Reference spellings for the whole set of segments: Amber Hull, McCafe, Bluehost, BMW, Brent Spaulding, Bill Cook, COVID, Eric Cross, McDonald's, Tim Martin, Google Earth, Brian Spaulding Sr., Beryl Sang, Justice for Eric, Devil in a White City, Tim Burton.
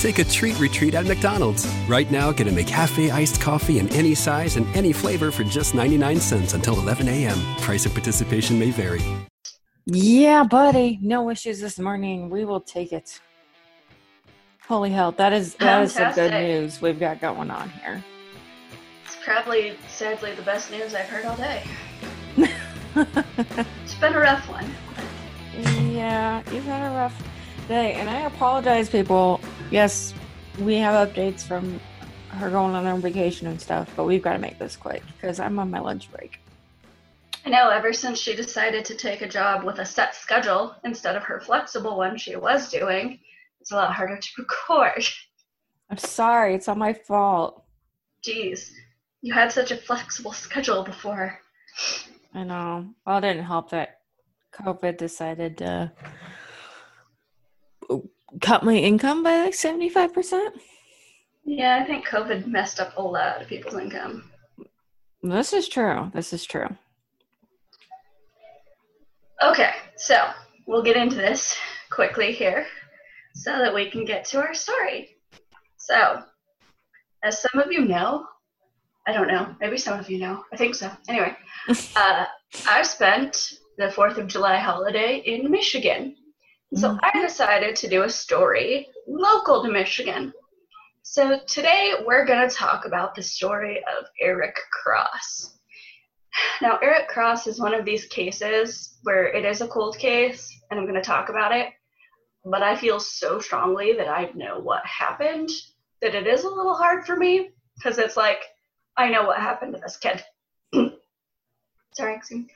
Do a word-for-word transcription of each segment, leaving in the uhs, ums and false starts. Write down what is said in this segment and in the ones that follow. Take a treat retreat at McDonald's. Right now, get a McCafe iced coffee in any size and any flavor for just ninety-nine cents until eleven a.m. Price of participation may vary. Yeah, buddy. No issues this morning. We will take it. Holy hell, that is that is some good news we've got going on here. It's probably, sadly, the best news I've heard all day. It's been a rough one. Yeah, you've had a rough day. And I apologize, people. Yes, we have updates from her going on her vacation and stuff, but we've got to make this quick because I'm on my lunch break. I know, ever since she decided to take a job with a set schedule instead of her flexible one she was doing, it's a lot harder to record. I'm sorry, it's not my fault. Jeez, you had such a flexible schedule before. I know. Well, it didn't help that COVID decided to cut my income by like seventy-five percent. Yeah, I think COVID messed up a lot of people's income. This is true. This is true. Okay, so we'll get into this quickly here so that we can get to our story. So, as some of you know, I don't know, maybe some of you know, I think so. Anyway, uh, I spent the fourth of July holiday in Michigan. So I decided to do a story local to Michigan. So today we're going to talk about the story of Eric Cross. Now, Eric Cross is one of these cases where it is a cold case, and I'm going to talk about it. But I feel so strongly that I know what happened that it is a little hard for me because it's like, I know what happened to this kid. Sorry, excuse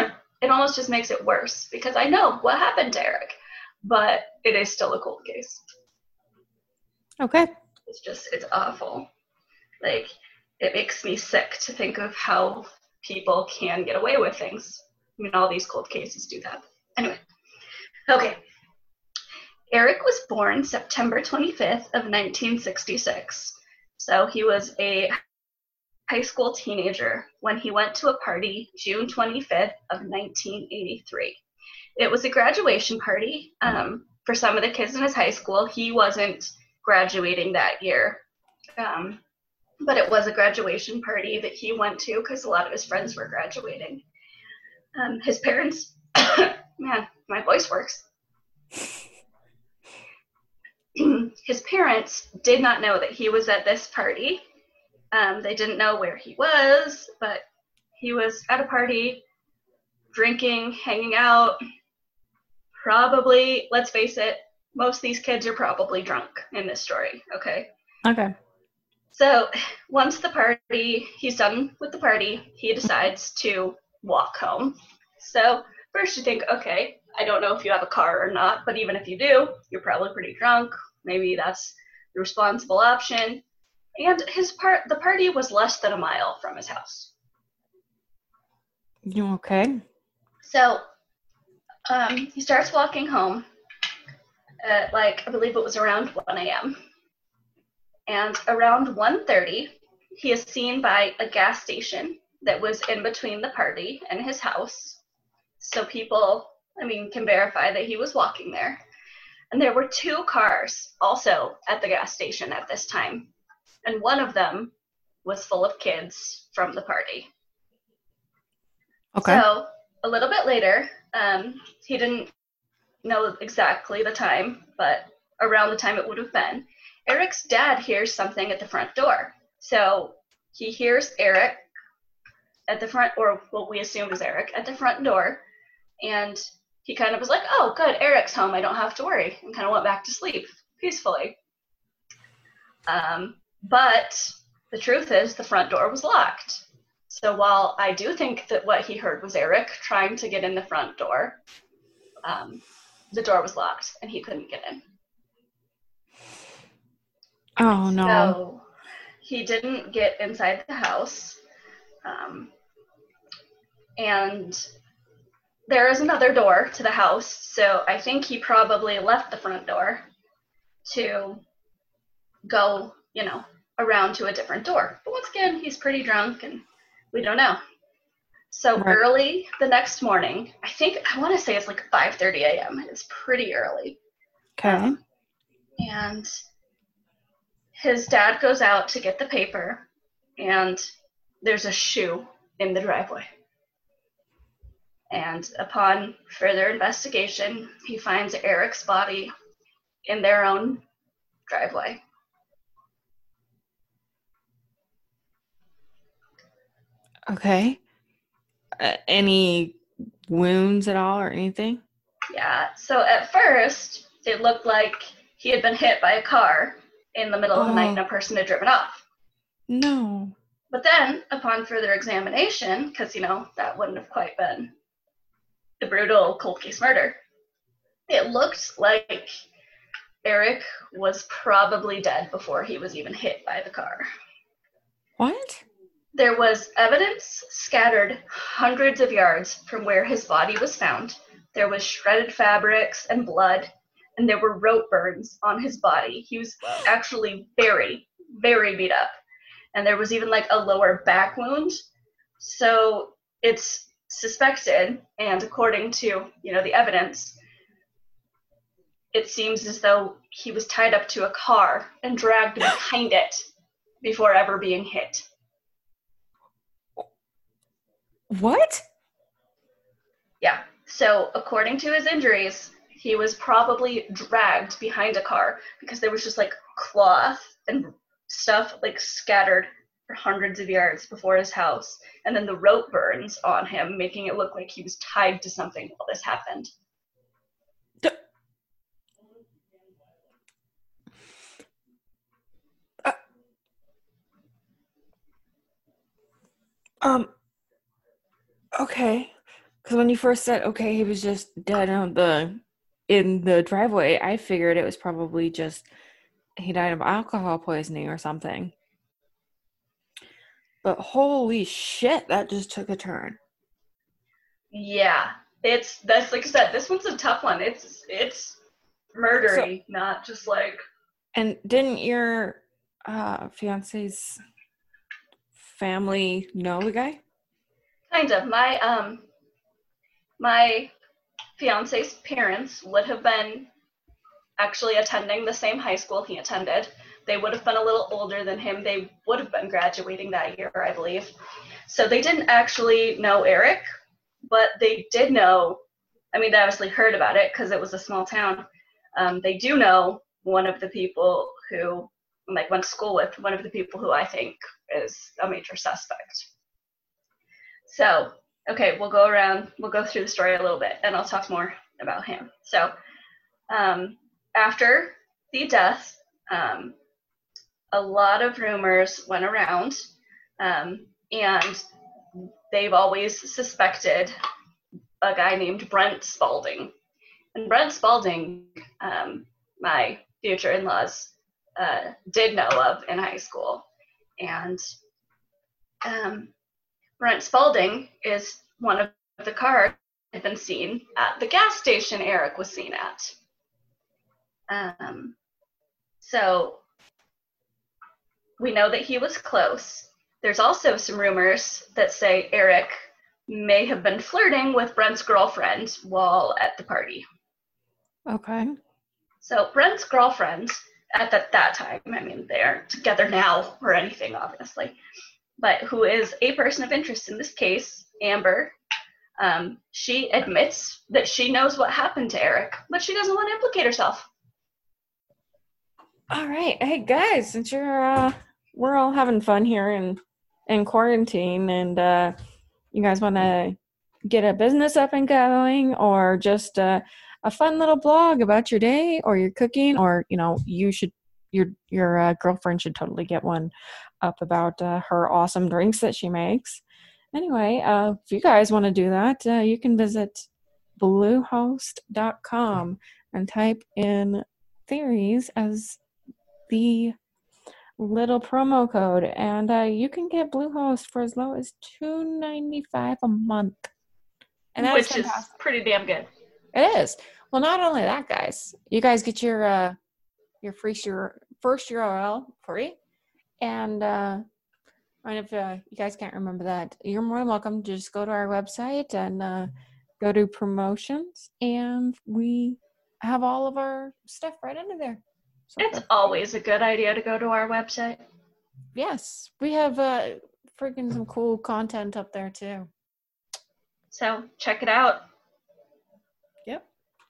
me. It almost just makes it worse because I know what happened to Eric, but it is still a cold case. Okay. It's just, it's awful. Like, it makes me sick to think of how people can get away with things. I mean, all these cold cases do that. Anyway. Okay. Eric was born September twenty-fifth of nineteen sixty-six. So he was a high school teenager when he went to a party June twenty-fifth of nineteen eighty-three. It was a graduation party um, for some of the kids in his high school. He wasn't graduating that year, um, but it was a graduation party that he went to because a lot of his friends were graduating. Um, his parents, man, my voice works. His parents did not know that he was at this party. Um, they didn't know where he was, but he was at a party, drinking, hanging out, probably, let's face it, most of these kids are probably drunk in this story, okay? Okay. So once the party, he's done with the party, he decides to walk home. So first you think, okay, I don't know if you have a car or not, but even if you do, you're probably pretty drunk. Maybe that's the responsible option. And his part, the party was less than a mile from his house. You okay? So um, he starts walking home at, like, I believe it was around one a.m. And around one thirty, he is seen by a gas station that was in between the party and his house. So people, I mean, can verify that he was walking there. And there were two cars also at the gas station at this time. And one of them was full of kids from the party. Okay. So a little bit later, um, he didn't know exactly the time, but around the time it would have been, Eric's dad hears something at the front door. So he hears Eric at the front, or what we assume is Eric, at the front door. And he kind of was like, oh, good, Eric's home. I don't have to worry. And kind of went back to sleep peacefully. Um. But the truth is the front door was locked. So while I do think that what he heard was Eric trying to get in the front door, um, the door was locked and he couldn't get in. Oh, no. So he didn't get inside the house. Um, and there is another door to the house, so I think he probably left the front door to go, you know, around to a different door. But once again, he's pretty drunk and we don't know. So right. Early the next morning, I think, I want to say it's like five thirty a.m. It's pretty early. Okay. Um, and his dad goes out to get the paper, and there's a shoe in the driveway. And upon further investigation, he finds Eric's body in their own driveway. Okay. Uh, any wounds at all or anything? Yeah. So at first, it looked like he had been hit by a car in the middle oh. of the night and a person had driven off. No. But then, upon further examination, because, you know, that wouldn't have quite been the brutal cold case murder, it looked like Eric was probably dead before he was even hit by the car. What? There was evidence scattered hundreds of yards from where his body was found. There was shredded fabrics and blood, and there were rope burns on his body. He was actually very, very beat up. And there was even like a lower back wound. So it's suspected, and according to, you know, the evidence, it seems as though he was tied up to a car and dragged behind it before ever being hit. What? Yeah. So according to his injuries, he was probably dragged behind a car because there was just like cloth and stuff like scattered for hundreds of yards before his house, and then the rope burns on him, making it look like he was tied to something while this happened. The... Uh... Um. Okay, because when you first said okay, he was just dead on the in the driveway, I figured it was probably just he died of alcohol poisoning or something. But holy shit, that just took a turn. Yeah. It's, that's like I said, this one's a tough one. It's, it's murdery, so, not just like. And didn't your uh, fiance's family know the guy? Kind of. My, um, my fiance's parents would have been actually attending the same high school he attended. They would have been a little older than him. They would have been graduating that year, I believe. So they didn't actually know Eric, but they did know, I mean, they obviously heard about it because it was a small town. Um, they do know one of the people who, like, went to school with, one of the people who I think is a major suspect. So, okay, we'll go around, we'll go through the story a little bit, and I'll talk more about him. So, um, after the death, um, a lot of rumors went around, um, and they've always suspected a guy named Brent Spaulding. And Brent Spaulding, um, my future in-laws uh, did know of in high school. And um, Brent Spaulding is one of the cars that had been seen at the gas station Eric was seen at. Um, so we know that he was close. There's also some rumors that say Eric may have been flirting with Brent's girlfriend while at the party. Okay. So Brent's girlfriend at the, that time, I mean, they aren't together now or anything, obviously, but who is a person of interest in this case, Amber, um, she admits that she knows what happened to Eric, but she doesn't want to implicate herself. All right. Hey, guys, since you're, uh, we're all having fun here in, in quarantine, and uh, you guys want to get a business up and going, or just uh, a fun little blog about your day or your cooking, or, you know, you should, your, your uh, girlfriend should totally get one up about uh, her awesome drinks that she makes. Anyway, uh, if you guys want to do that, uh, you can visit bluehost dot com and type in theories as the little promo code, and uh, you can get Bluehost for as low as two ninety-five a month. And that Which is, is pretty damn good. It is. Well, not only that, guys, you guys get your uh, your free sure, first U R L free. And uh, and if uh, you guys can't remember that, you're more than welcome to just go to our website and uh, go to promotions. And we have all of our stuff right under there. So it's always a good idea to go to our website. Yes. We have uh, freaking some cool content up there, too. So check it out. Yep.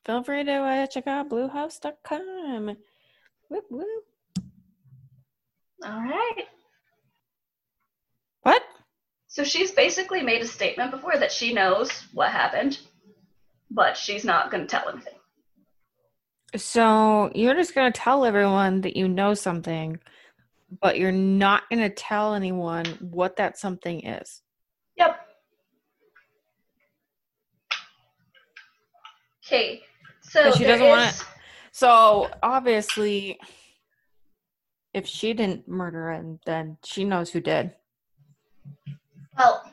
Feel free to uh, check out blue house dot com. Whoop, whoop. All right. What? So she's basically made a statement before that she knows what happened, but she's not going to tell anything. So you're just going to tell everyone that you know something, but you're not going to tell anyone what that something is. Yep. Okay. So she doesn't want it. So obviously, if she didn't murder him, then she knows who did. Well,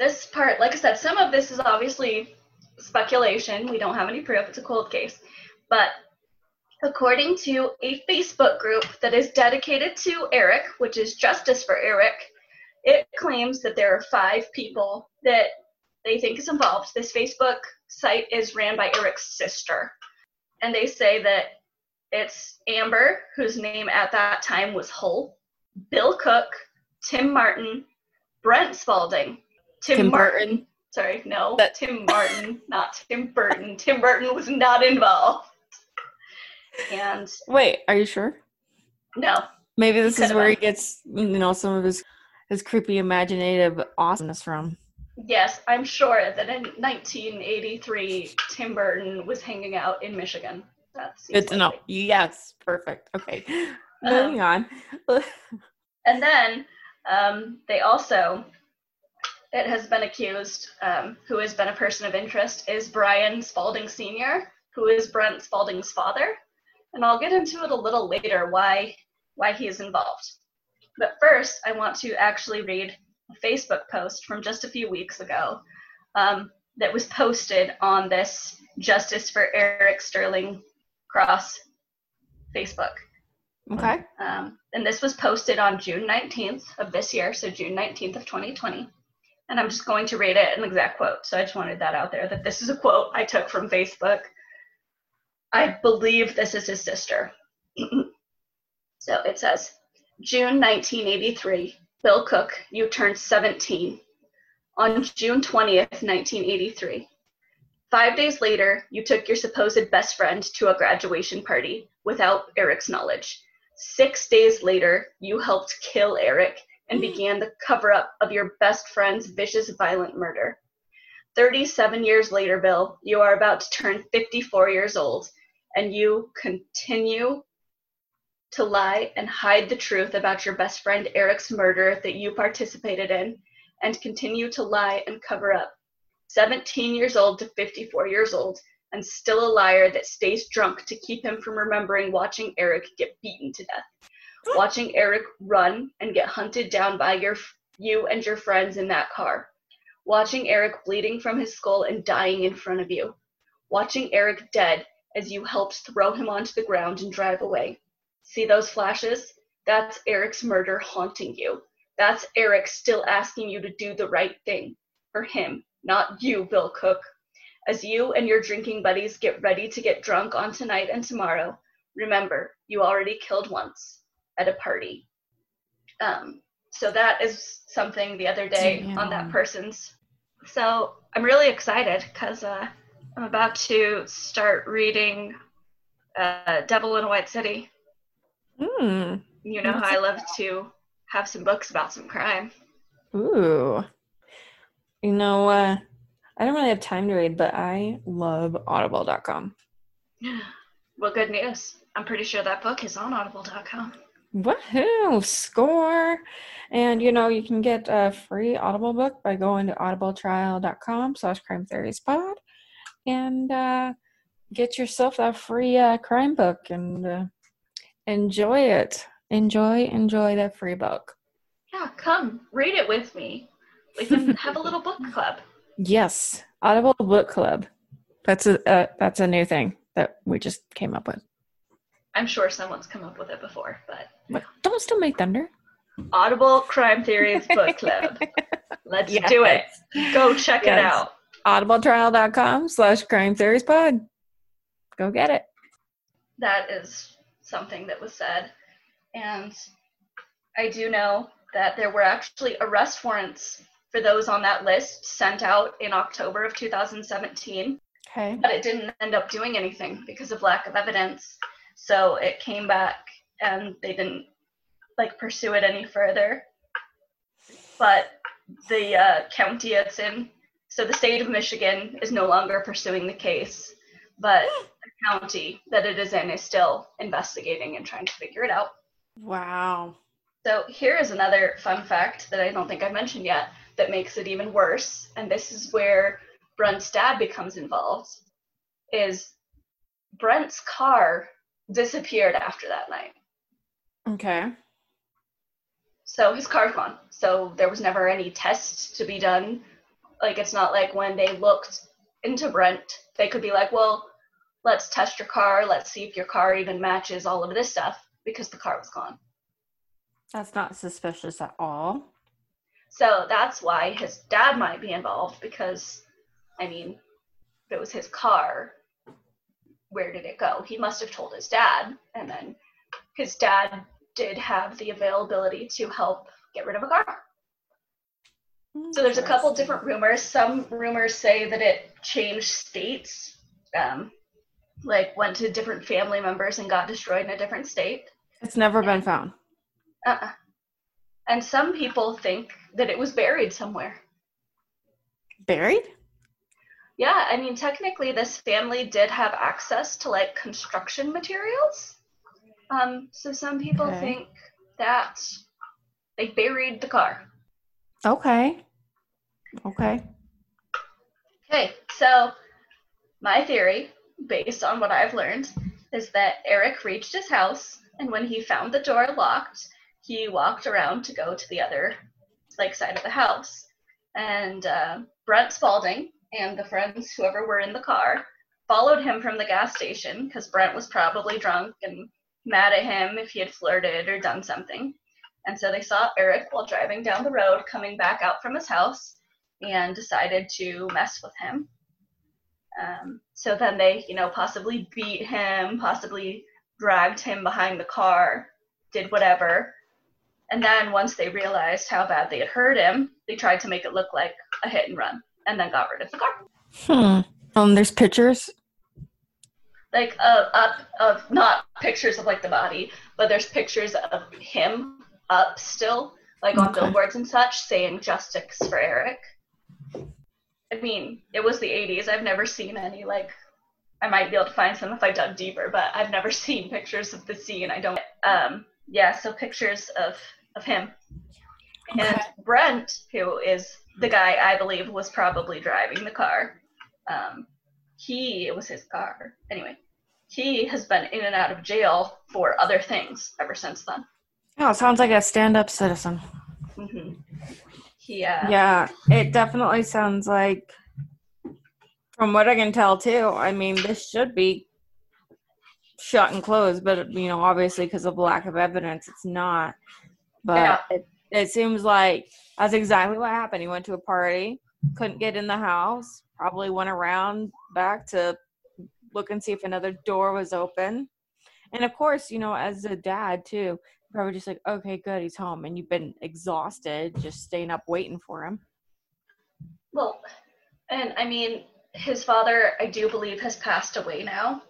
this part, like I said, some of this is obviously speculation. We don't have any proof. It's a cold case. But according to a Facebook group that is dedicated to Eric, which is Justice for Eric, it claims that there are five people that they think is involved. This Facebook site is ran by Eric's sister. And they say that it's Amber, whose name at that time was Hull, Bill Cook, Tim Martin, Brent Spaulding, Tim, Tim Martin. Burton. Sorry, no, but- Tim Martin, not Tim Burton. Tim Burton was not involved. And wait, are you sure? No. Maybe this is where been. He gets, you know, some of his his creepy, imaginative awesomeness from. Yes, I'm sure that in nineteen eighty-three, Tim Burton was hanging out in Michigan. That's good to know. Yes, perfect. Okay, moving um, on. And then um, they also, it has been accused, um, who has been a person of interest, is Brian Spaulding Senior, who is Brent Spaulding's father. And I'll get into it a little later why why he is involved. But first, I want to actually read a Facebook post from just a few weeks ago um, that was posted on this Justice for Eric Sterling Cross Facebook. Okay. Um, and this was posted on June nineteenth of this year, so June nineteenth of twenty twenty. And I'm just going to read it an exact quote. So I just wanted that out there, that this is a quote I took from Facebook. I believe this is his sister. So it says, June nineteen eighty-three, Bill Cook, you turned seventeen. On June twentieth, nineteen eighty-three, five days later, you took your supposed best friend to a graduation party without Eric's knowledge. Six days later, you helped kill Eric and began the cover-up of your best friend's vicious, violent murder. thirty-seven years later, Bill, you are about to turn fifty-four years old, and you continue to lie and hide the truth about your best friend Eric's murder that you participated in, and continue to lie and cover up. seventeen years old to fifty-four years old, and still a liar that stays drunk to keep him from remembering watching Eric get beaten to death, watching Eric run and get hunted down by your you and your friends in that car, watching Eric bleeding from his skull and dying in front of you, watching Eric dead as you helped throw him onto the ground and drive away. See those flashes? That's Eric's murder haunting you. That's Eric still asking you to do the right thing for him, not you, Bill Cook. As you and your drinking buddies get ready to get drunk on tonight and tomorrow, remember, you already killed once at a party. Um, so that is something the other day Damn. On that person's. So I'm really excited because uh, I'm about to start reading uh, Devil in a White City. Mm. You know That's how I love to have some books about some crime. Ooh. You know, uh, I don't really have time to read, but I love audible dot com. Well, good news. I'm pretty sure that book is on audible dot com. Woohoo! Score! And, you know, you can get a free Audible book by going to audibletrial.com slash crime theories pod and uh, get yourself that free uh, crime book and uh, enjoy it. Enjoy, enjoy that free book. Yeah, come read it with me. We can have a little book club. Yes. Audible Book Club. That's a uh, that's a new thing that we just came up with. I'm sure someone's come up with it before, but... but don't still make thunder. Audible Crime Theories Book Club. Let's yes. do it. Go check yes. it out. Audibletrial.com slash crime theories pod. Go get it. That is something that was said. And I do know that there were actually arrest warrants for those on that list sent out in October of two thousand seventeen. Okay. But it didn't end up doing anything because of lack of evidence. So it came back and they didn't like pursue it any further. But the uh, county it's in, so the state of Michigan is no longer pursuing the case, but the county that it is in is still investigating and trying to figure it out. Wow. So here is another fun fact that I don't think I mentioned yet that makes it even worse. And this is where Brent's dad becomes involved, is Brent's car disappeared after that night. Okay. So his car's gone. So there was never any tests to be done. Like, it's not like when they looked into Brent, they could be like, well, let's test your car. Let's see if your car even matches all of this stuff, because the car was gone. That's not suspicious at all. So that's why his dad might be involved, because, I mean, if it was his car, where did it go? He must have told his dad, and then his dad did have the availability to help get rid of a car. So there's a couple different rumors. Some rumors say that it changed states, um, like went to different family members and got destroyed in a different state. It's never and, been found. Uh-uh. And some people think that it was buried somewhere. Buried? Yeah, I mean, technically this family did have access to like construction materials. Um, so some people okay. think that they buried the car. Okay. Okay. Okay, so my theory, based on what I've learned, is that Eric reached his house, and when he found the door locked, he walked around to go to the other like side of the house. And uh, Brent Spaulding and the friends, whoever were in the car, followed him from the gas station because Brent was probably drunk and mad at him if he had flirted or done something. And so they saw Eric while driving down the road coming back out from his house and decided to mess with him. Um, so then they, you know, possibly beat him, possibly dragged him behind the car, did whatever. And then once they realized how bad they had hurt him, they tried to make it look like a hit and run and then got rid of the car. Hmm. Um, there's pictures? Like, uh, up of, not pictures of like the body, but there's pictures of him up still, like on okay. billboards and such, saying Justice for Eric. I mean, it was the eighties. I've never seen any, like, I might be able to find some if I dug deeper, but I've never seen pictures of the scene. I don't, um, yeah, so pictures of, of him. Okay. And Brent, who is the guy I believe was probably driving the car, um, he, it was his car. Anyway, he has been in and out of jail for other things ever since then. Oh, sounds like a stand-up citizen. Mm-hmm. Yeah. Yeah, it definitely sounds like, from what I can tell, too, I mean, this should be shut and closed, but, you know, obviously because of lack of evidence, it's not. But yeah. it, it seems like that's exactly what happened. He went to a party, couldn't get in the house, probably went around back to look and see if another door was open. And, of course, you know, as a dad, too, probably just like, okay, good, he's home. And you've been exhausted just staying up waiting for him. Well, and I mean, his father, I do believe, has passed away now.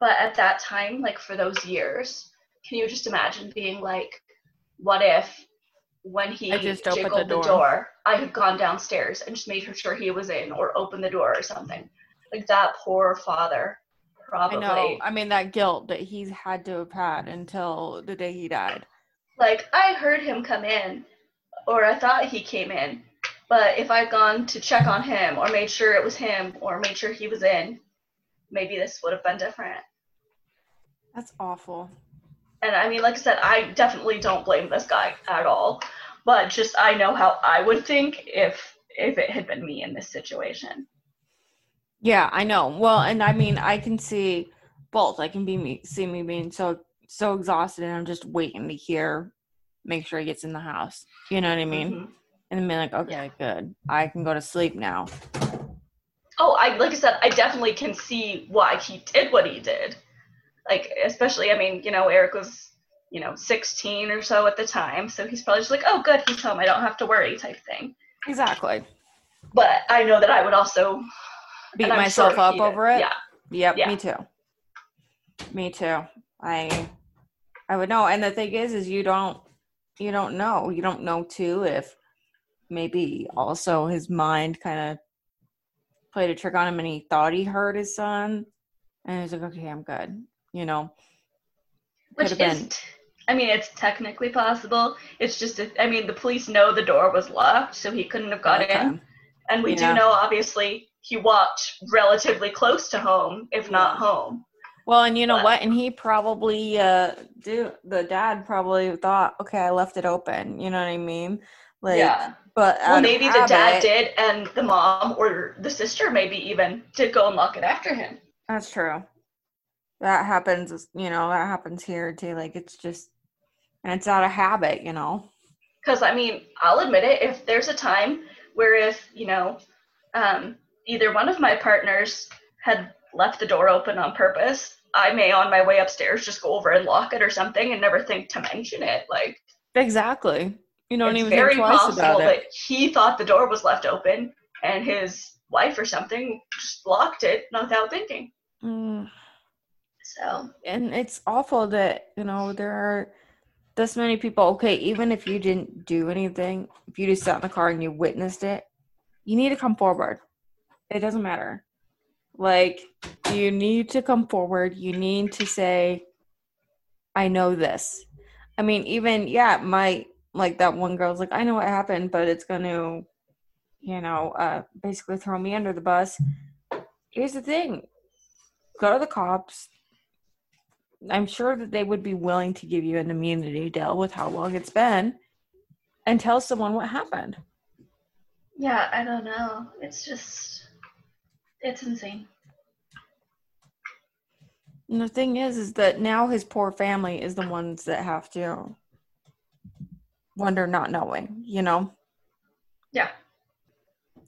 But at that time, like for those years, can you just imagine being like, what if when he jiggled the door. the door, I had gone downstairs and just made sure he was in or opened the door or something? Like that poor father. Probably. I know. I mean, that guilt that he's had to have had until the day he died. Like, I heard him come in, or I thought he came in, but if I'd gone to check on him, or made sure it was him, or made sure he was in, maybe this would have been different. That's awful. And I mean, like I said, I definitely don't blame this guy at all, but just I know how I would think if if it had been me in this situation. Yeah, I know. Well, and I mean, I can see both. I can be me, see me being so, so exhausted, and I'm just waiting to hear, make sure he gets in the house. You know what I mean? Mm-hmm. And then be like, okay, good. I can go to sleep now. Oh, I like I said, I definitely can see why he did what he did. Like, especially, I mean, you know, Eric was, you know, sixteen or so at the time. So he's probably just like, oh, good, he's home. I don't have to worry type thing. Exactly. But I know that I would also beat myself sure up over it. Yeah. Yep, yeah. Me too. Me too. I I would know. And the thing is, is you don't, you don't know. You don't know, too, if maybe also his mind kind of played a trick on him and he thought he heard his son. And he's like, okay, I'm good. You know? Which is, been. I mean, it's technically possible. It's just, I mean, the police know the door was locked, so he couldn't have got okay. in. And we yeah. do know, obviously, he walked relatively close to home, if not home. Well, and you know but. what? And he probably, uh, do the dad probably thought, okay, I left it open. You know what I mean? Like, yeah. But well, maybe the habit, dad did, and the mom or the sister maybe even did go and lock it after him. That's true. That happens, you know, that happens here too. Like, it's just, and it's not a habit, you know. Because, I mean, I'll admit it, if there's a time where if, you know, um, either one of my partners had left the door open on purpose, I may on my way upstairs just go over and lock it or something and never think to mention it. Like, exactly. You don't even think twice about it. It's very possible that he thought the door was left open and his wife or something just locked it without thinking. Mm. So. And it's awful that, you know, there are this many people. Okay, even if you didn't do anything, if you just sat in the car and you witnessed it, you need to come forward. It doesn't matter. Like, you need to come forward. You need to say, I know this. I mean, even, yeah, my, like, that one girl's like, I know what happened, but it's going to, you know, uh, basically throw me under the bus. Here's the thing. Go to the cops. I'm sure that they would be willing to give you an immunity deal with how long it's been and tell someone what happened. Yeah, I don't know. It's just, it's insane. And the thing is, is that now his poor family is the ones that have to wonder not knowing, you know? Yeah.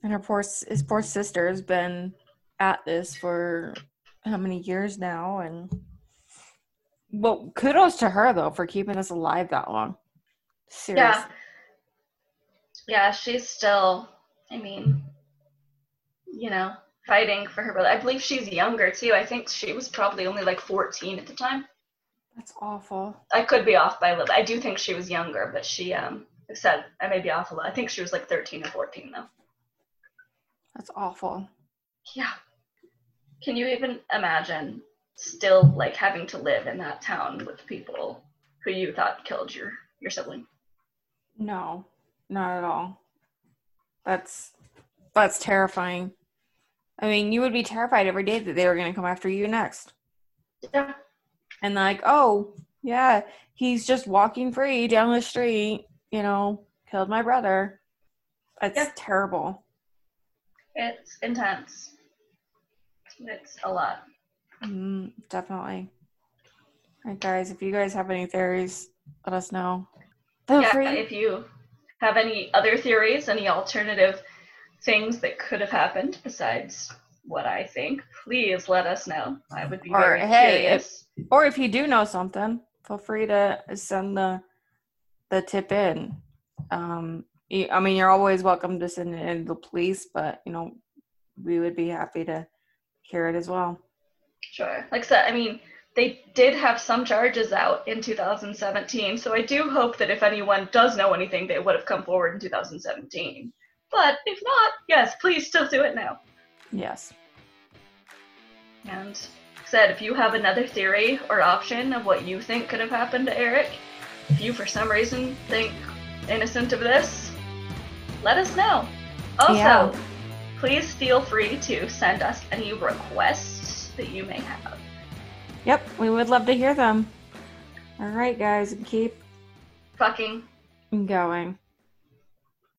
And her poor, his poor sister has been at this for how many years now, and... Well, kudos to her, though, for keeping us alive that long. Seriously. Yeah. Yeah, she's still, I mean, you know, fighting for her brother. I believe she's younger, too. I think she was probably only, like, fourteen at the time. That's awful. I could be off by a little. I do think she was younger, but she, um, like I said, I may be off a lot. I think she was, like, thirteen or fourteen, though. That's awful. Yeah. Can you even imagine... still, like, having to live in that town with people who you thought killed your, your sibling? No, not at all. That's, that's terrifying. I mean, you would be terrified every day that they were going to come after you next. Yeah. And like, oh, yeah, he's just walking free down the street, you know, killed my brother. That's yeah. terrible. It's intense. It's a lot. Mm, definitely. All right, guys, if you guys have any theories, let us know. Feel yeah, free. If you have any other theories, any alternative things that could have happened besides what I think, please let us know. I would be or, very hey, curious. If, or if you do know something, feel free to send the the tip in. Um, you, I mean, you're always welcome to send it in to the police, but, you know, we would be happy to hear it as well. Sure. Like I said, I mean, they did have some charges out in two thousand seventeen, so I do hope that if anyone does know anything, they would have come forward in two thousand seventeen. But if not, yes, please still do it now. Yes. And like I said, if you have another theory or option of what you think could have happened to Eric, if you for some reason think innocent of this, let us know. Also, yeah. Please feel free to send us any requests that you may have. Yep, we would love to hear them. All right, guys, keep fucking going.